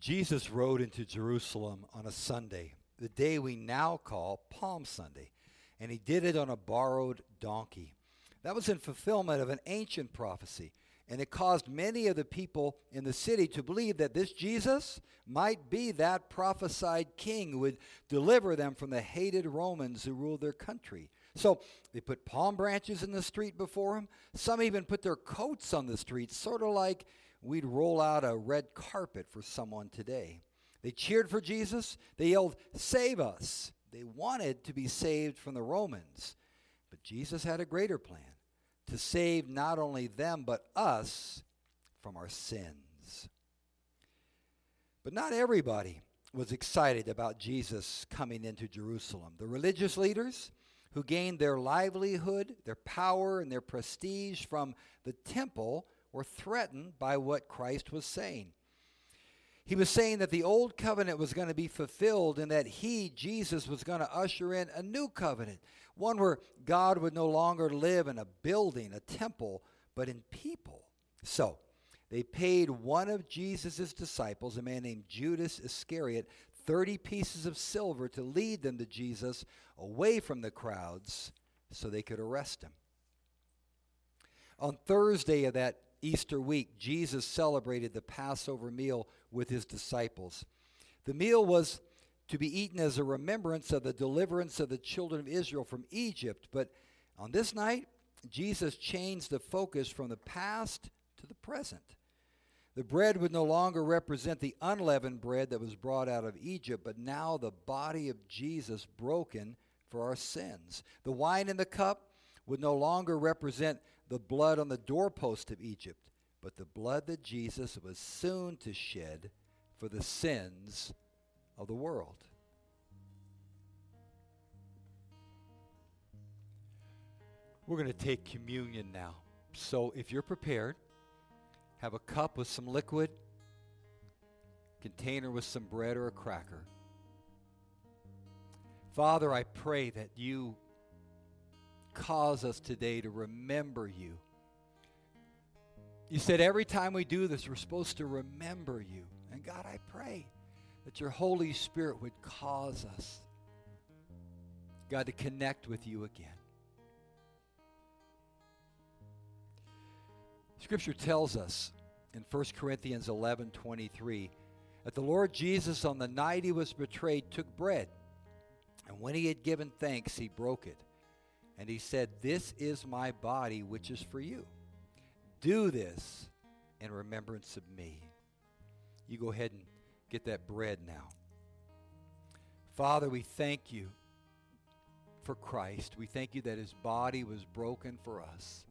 Jesus rode into Jerusalem on a Sunday, the day we now call Palm Sunday, and he did it on a borrowed donkey. That was in fulfillment of an ancient prophecy, and it caused many of the people in the city to believe that this Jesus might be that prophesied king who would deliver them from the hated Romans who ruled their country. So they put palm branches in the street before him. Some even put their coats on the street, sort of like we'd roll out a red carpet for someone today. They cheered for Jesus. They yelled, "Save us." They wanted to be saved from the Romans. But Jesus had a greater plan, to save not only them but us from our sins. But not everybody was excited about Jesus coming into Jerusalem. The religious leaders who gained their livelihood, their power, and their prestige from the temple were threatened by what Christ was saying. He was saying that the old covenant was going to be fulfilled and that he, Jesus, was going to usher in a new covenant, one where God would no longer live in a building, a temple, but in people. So they paid one of Jesus' disciples, a man named Judas Iscariot, 30 pieces of silver to lead them to Jesus away from the crowds so they could arrest him. On Thursday of that Easter week, Jesus celebrated the Passover meal with his disciples. The meal was to be eaten as a remembrance of the deliverance of the children of Israel from Egypt. But on this night, Jesus changed the focus from the past to the present. The bread would no longer represent the unleavened bread that was brought out of Egypt, but now the body of Jesus broken for our sins. The wine in the cup would no longer represent the blood on the doorpost of Egypt, but the blood that Jesus was soon to shed for the sins of the world. We're going to take communion now. So if you're prepared, have a cup with some liquid, container with some bread or a cracker. Father, I pray that you cause us today to remember you. You said every time we do this, we're supposed to remember you. And God, I pray that your Holy Spirit would cause us, God, to connect with you again. Scripture tells us in 1 Corinthians 11:23 that the Lord Jesus, on the night he was betrayed, took bread, and when he had given thanks, he broke it. And he said, "This is my body, which is for you. Do this in remembrance of me." You go ahead and get that bread now. Father, we thank you for Christ. We thank you that his body was broken for us,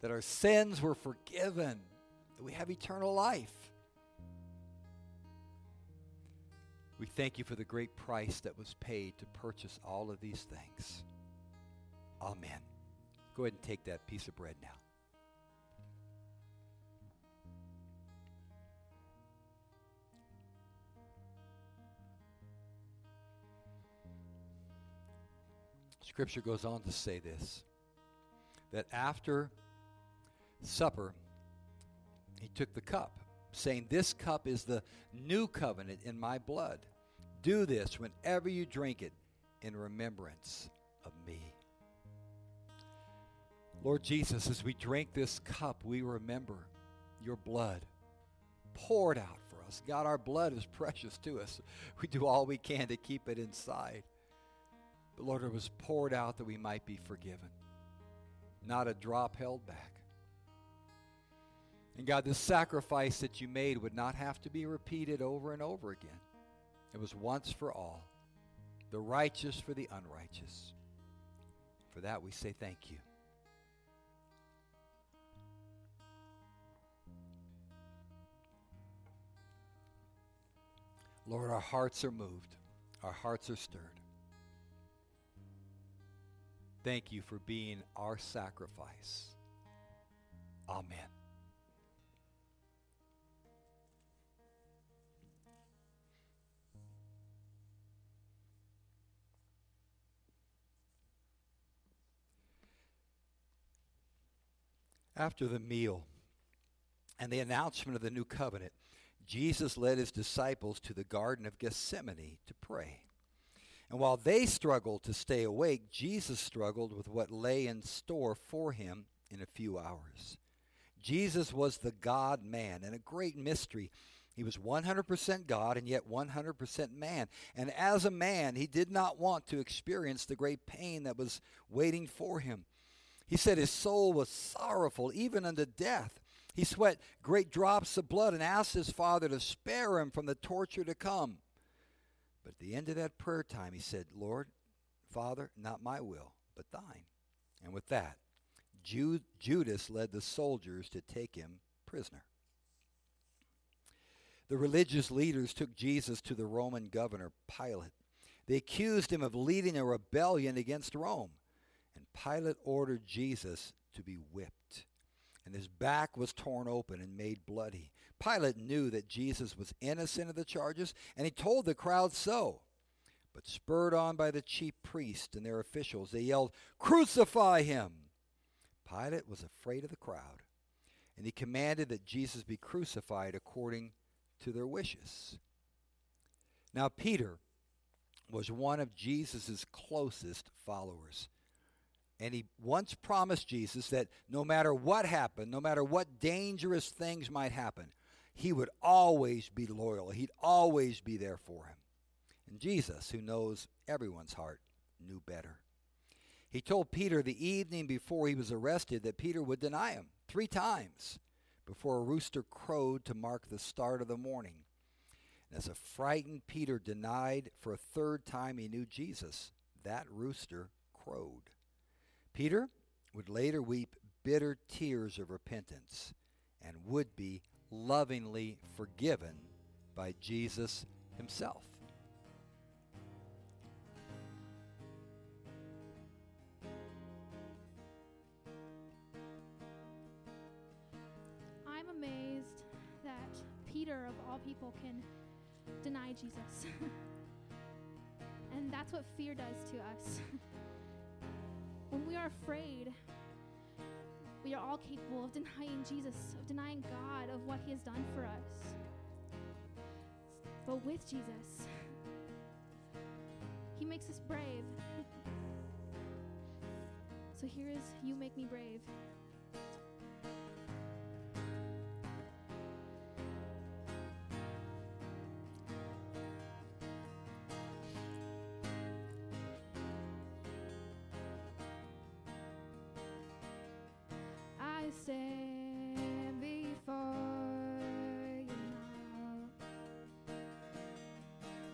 that our sins were forgiven, that we have eternal life. We thank you for the great price that was paid to purchase all of these things. Amen. Go ahead and take that piece of bread now. Scripture goes on to say this, that after supper, he took the cup, saying, "This cup is the new covenant in my blood. Do this whenever you drink it in remembrance of me." Lord Jesus, as we drink this cup, we remember your blood poured out for us. God, our blood is precious to us. We do all we can to keep it inside. But Lord, it was poured out that we might be forgiven. Not a drop held back. And God, this sacrifice that you made would not have to be repeated over and over again. It was once for all, the righteous for the unrighteous. For that we say thank you. Lord, our hearts are moved. Our hearts are stirred. Thank you for being our sacrifice. Amen. After the meal and the announcement of the new covenant, Jesus led his disciples to the Garden of Gethsemane to pray. And while they struggled to stay awake, Jesus struggled with what lay in store for him in a few hours. Jesus was the God-man, and a great mystery. He was 100% God and yet 100% man. And as a man, he did not want to experience the great pain that was waiting for him. He said his soul was sorrowful, even unto death. He sweat great drops of blood and asked his Father to spare him from the torture to come. But at the end of that prayer time, he said, Lord, Father, not my will, but thine. And with that, Judas led the soldiers to take him prisoner. The religious leaders took Jesus to the Roman governor, Pilate. They accused him of leading a rebellion against Rome. And Pilate ordered Jesus to be whipped. And his back was torn open and made bloody. Pilate knew that Jesus was innocent of the charges, and he told the crowd so. But spurred on by the chief priests and their officials, they yelled, "Crucify him!" Pilate was afraid of the crowd, and he commanded that Jesus be crucified according to their wishes. Now, Peter was one of Jesus' closest followers. And he once promised Jesus that no matter what happened, no matter what dangerous things might happen, he would always be loyal. He'd always be there for him. And Jesus, who knows everyone's heart, knew better. He told Peter the evening before he was arrested that Peter would deny him 3 times before a rooster crowed to mark the start of the morning. And as a frightened Peter denied for a 3rd time he knew Jesus, that rooster crowed. Peter would later weep bitter tears of repentance and would be lovingly forgiven by Jesus himself. I'm amazed that Peter, of all people, can deny Jesus. And that's what fear does to us. When we are afraid, we are all capable of denying Jesus, of denying God, of what he has done for us. But with Jesus, he makes us brave. So here is "You Make Me Brave." Stand before you now,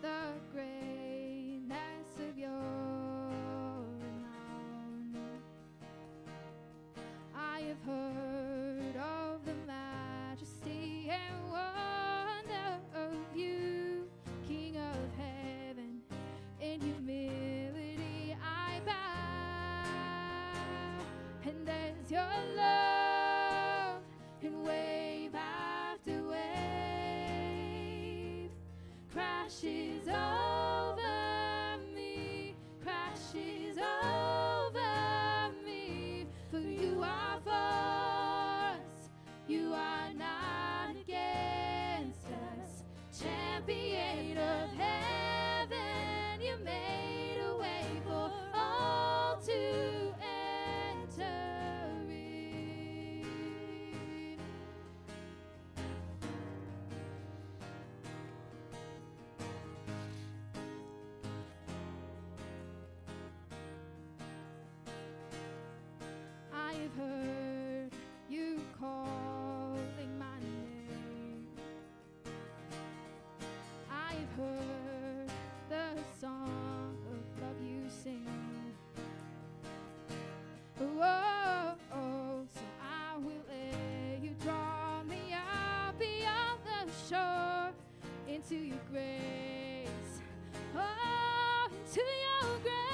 the greatness of your renown. I have heard of the majesty and wonder of you, King of heaven. In humility I bow, and there's your love. Crashes over me, crashes over me, for you are for us, you are not against us, champion of heaven, you made a way for all to enter in. I've heard you calling my name. I've heard the song of love you sing. Whoa, oh, so I will let you draw me out beyond the shore into your grace. Oh, into your grace.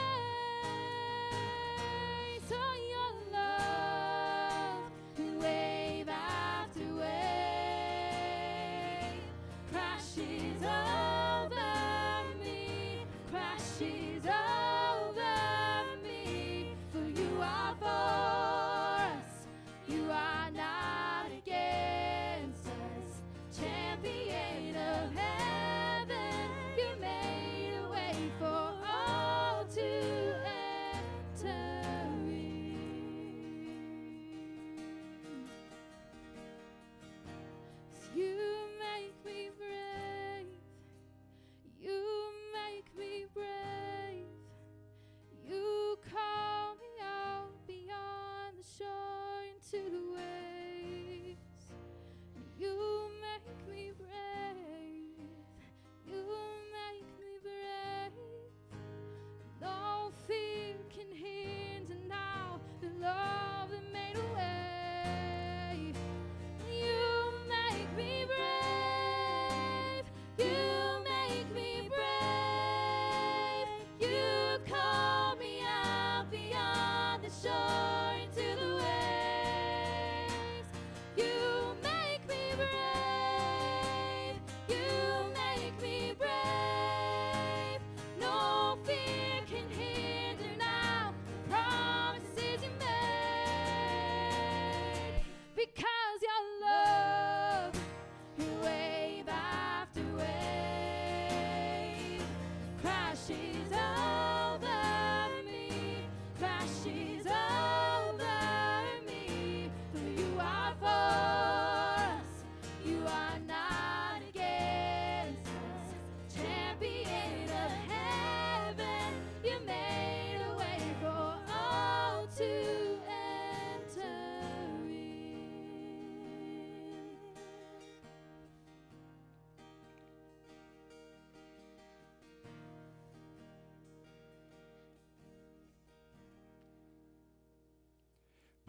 Champion.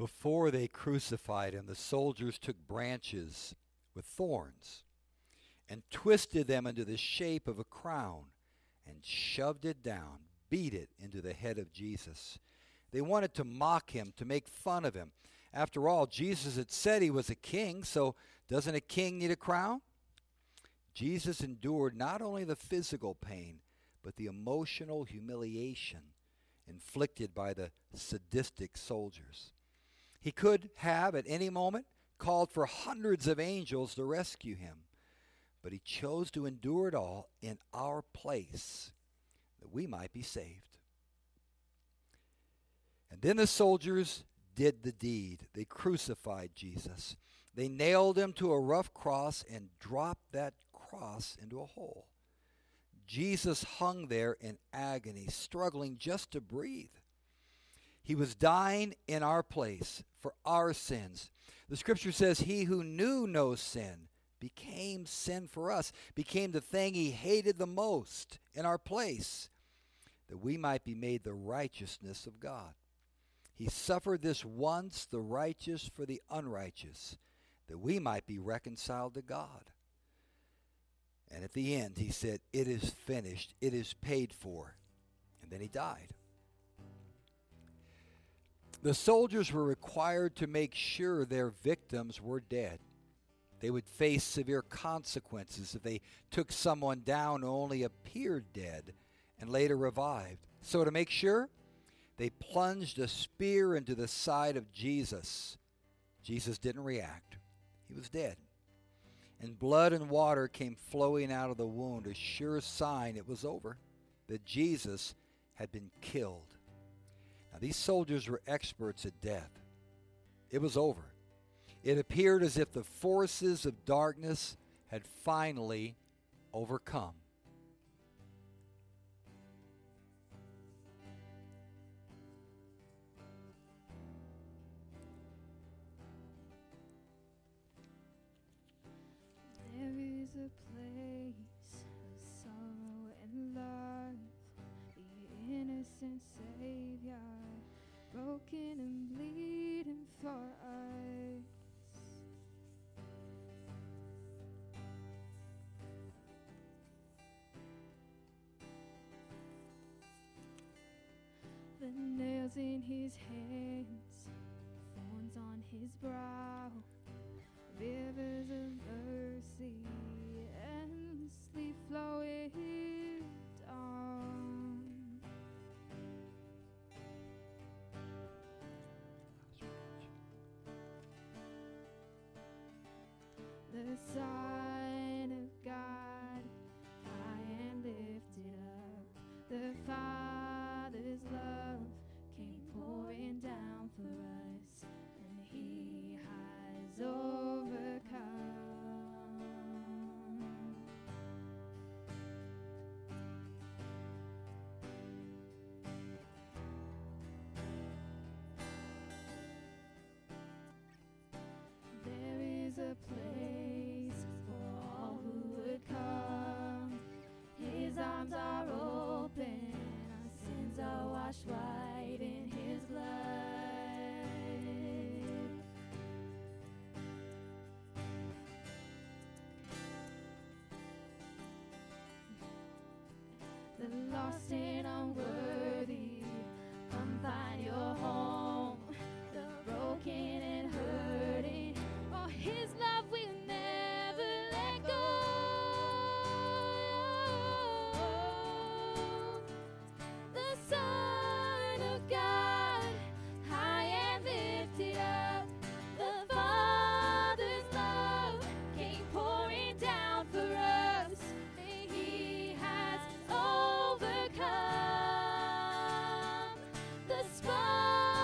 Before they crucified him, the soldiers took branches with thorns and twisted them into the shape of a crown and shoved it down, beat it into the head of Jesus. They wanted to mock him, to make fun of him. After all, Jesus had said he was a king, so doesn't a king need a crown? Jesus endured not only the physical pain, but the emotional humiliation inflicted by the sadistic soldiers. He could have, at any moment, called for hundreds of angels to rescue him, but he chose to endure it all in our place, that we might be saved. And then the soldiers did the deed. They crucified Jesus. They nailed him to a rough cross and dropped that cross into a hole. Jesus hung there in agony, struggling just to breathe. He was dying in our place for our sins. The scripture says, he who knew no sin became sin for us, became the thing he hated the most in our place, that we might be made the righteousness of God. He suffered this once, the righteous for the unrighteous, that we might be reconciled to God. And at the end, he said, it is finished, it is paid for. And then he died. The soldiers were required to make sure their victims were dead. They would face severe consequences if they took someone down who only appeared dead and later revived. So to make sure, they plunged a spear into the side of Jesus. Jesus didn't react. He was dead. And blood and water came flowing out of the wound, a sure sign it was over, that Jesus had been killed. Now, these soldiers were experts at death. It was over. It appeared as if the forces of darkness had finally overcome. A place of sorrow and love, the innocent Savior, broken and bleeding for us. The nails in his hands, thorns on his brow, rivers of mercy endlessly flowing down. The Son of God, high and lifted up, the Father's love came pouring down for us, and he has overcome. A place for all who would come. His arms are open, our sins are washed white in his blood. The lost and unworthy, come find your home. The broken and hurting, his love will never let go. The Son of God, high and lifted up, the Father's love came pouring down for us, and he has overcome the spot.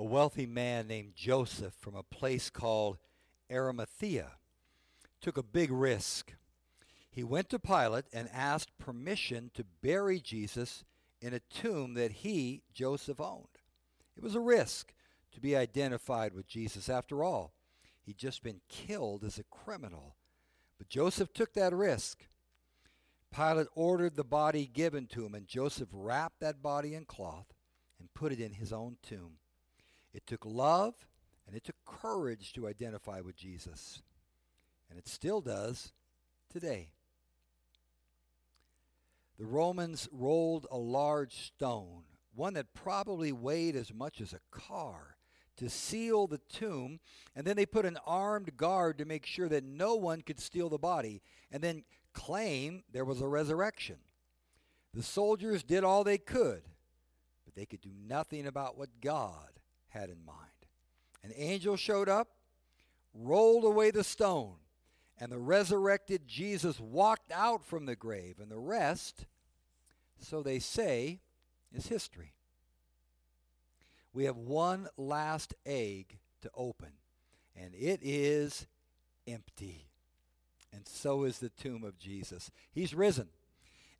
a wealthy man named Joseph from a place called Arimathea took a big risk. He went to Pilate and asked permission to bury Jesus in a tomb that he, Joseph, owned. It was a risk to be identified with Jesus. After all, he'd just been killed as a criminal. But Joseph took that risk. Pilate ordered the body given to him, and Joseph wrapped that body in cloth and put it in his own tomb. It took love and it took courage to identify with Jesus. And it still does today. The Romans rolled a large stone, one that probably weighed as much as a car, to seal the tomb, and then they put an armed guard to make sure that no one could steal the body, and then claim there was a resurrection. The soldiers did all they could, but they could do nothing about what God had in mind. An angel showed up, rolled away the stone, and the resurrected Jesus walked out from the grave, and the rest, so they say, is history. We have one last egg to open, and it is empty. And so is the tomb of Jesus. He's risen,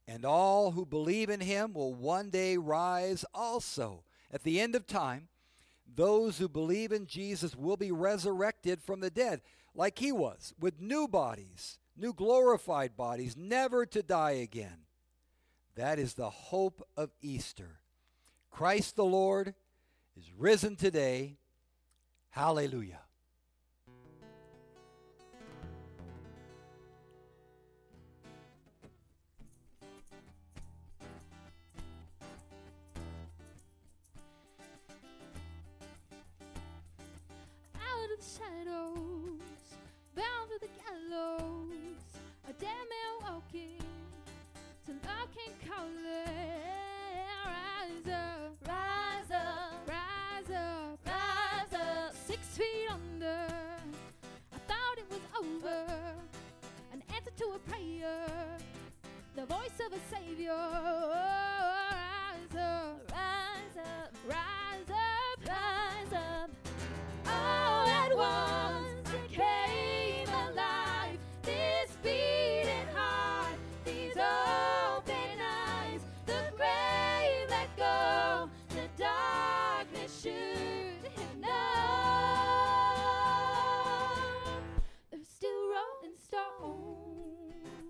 and all who believe in him will one day rise also. At the end of time, those who believe in Jesus will be resurrected from the dead, like he was, with new bodies, new glorified bodies, never to die again. That is the hope of Easter. Christ the Lord is risen today. Hallelujah. Out of the shadows, bound to the gallows, a dead man walking till I can call it. Rise up, rise up, rise up, rise up. 6 feet under, I thought it was over. An answer to a prayer, the voice of a savior. Rise up, rise up, rise up, rise up. All at once it came alive, this beating heart, these open eyes, the grave let go, the darkness should him know. They're still rolling stones,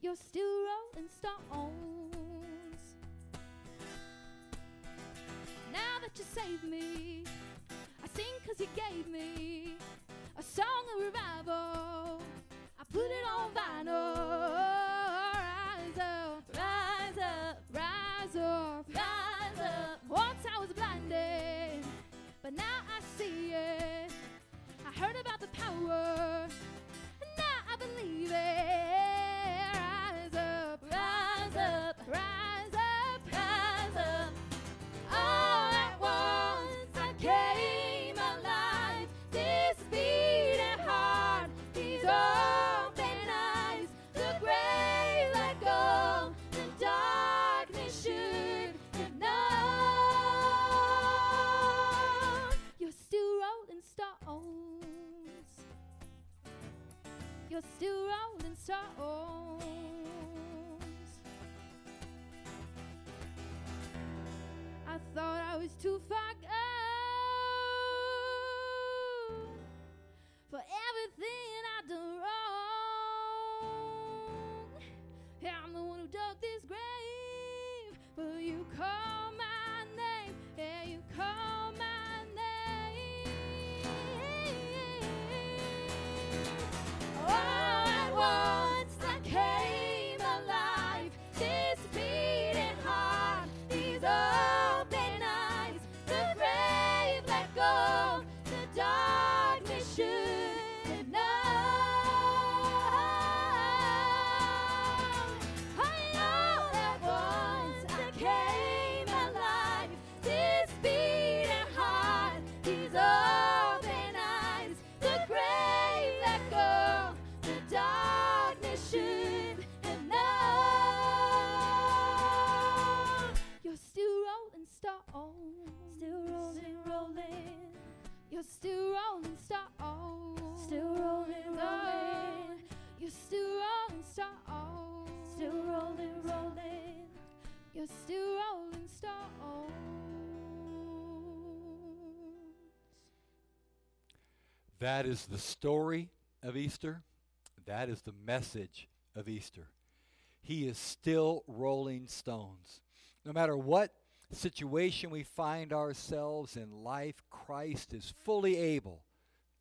you're still rolling stones. Now that you saved me, cause you gave me a song of revival, I put it on vinyl. Rise up, rise up, rise up, rise up. Once I was blinded, but now I see it. I heard about the power, and now I believe it. Rise up, rise up, rise up, rise up. All at once I came. You're still rolling stones. I thought I was too far gone for everything I done wrong. Yeah, I'm the one who dug this grave, but you call my name. Yeah, you call my name. All at once I came alive, this beating heart, these open eyes, the That is the story of Easter. That is the message of Easter. He is still rolling stones. No matter what situation we find ourselves in life, Christ is fully able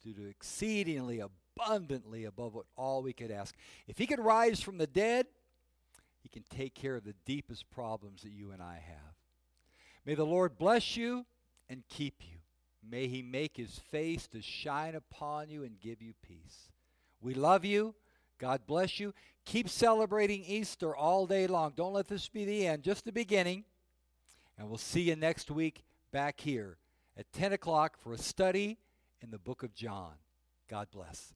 to do exceedingly abundantly above what all we could ask. If he could rise from the dead, he can take care of the deepest problems that you and I have. May the Lord bless you and keep you. May he make his face to shine upon you and give you peace. We love you. God bless you. Keep celebrating Easter all day long. Don't let this be the end, just the beginning. And we'll see you next week back here at 10 o'clock for a study in the book of John. God bless.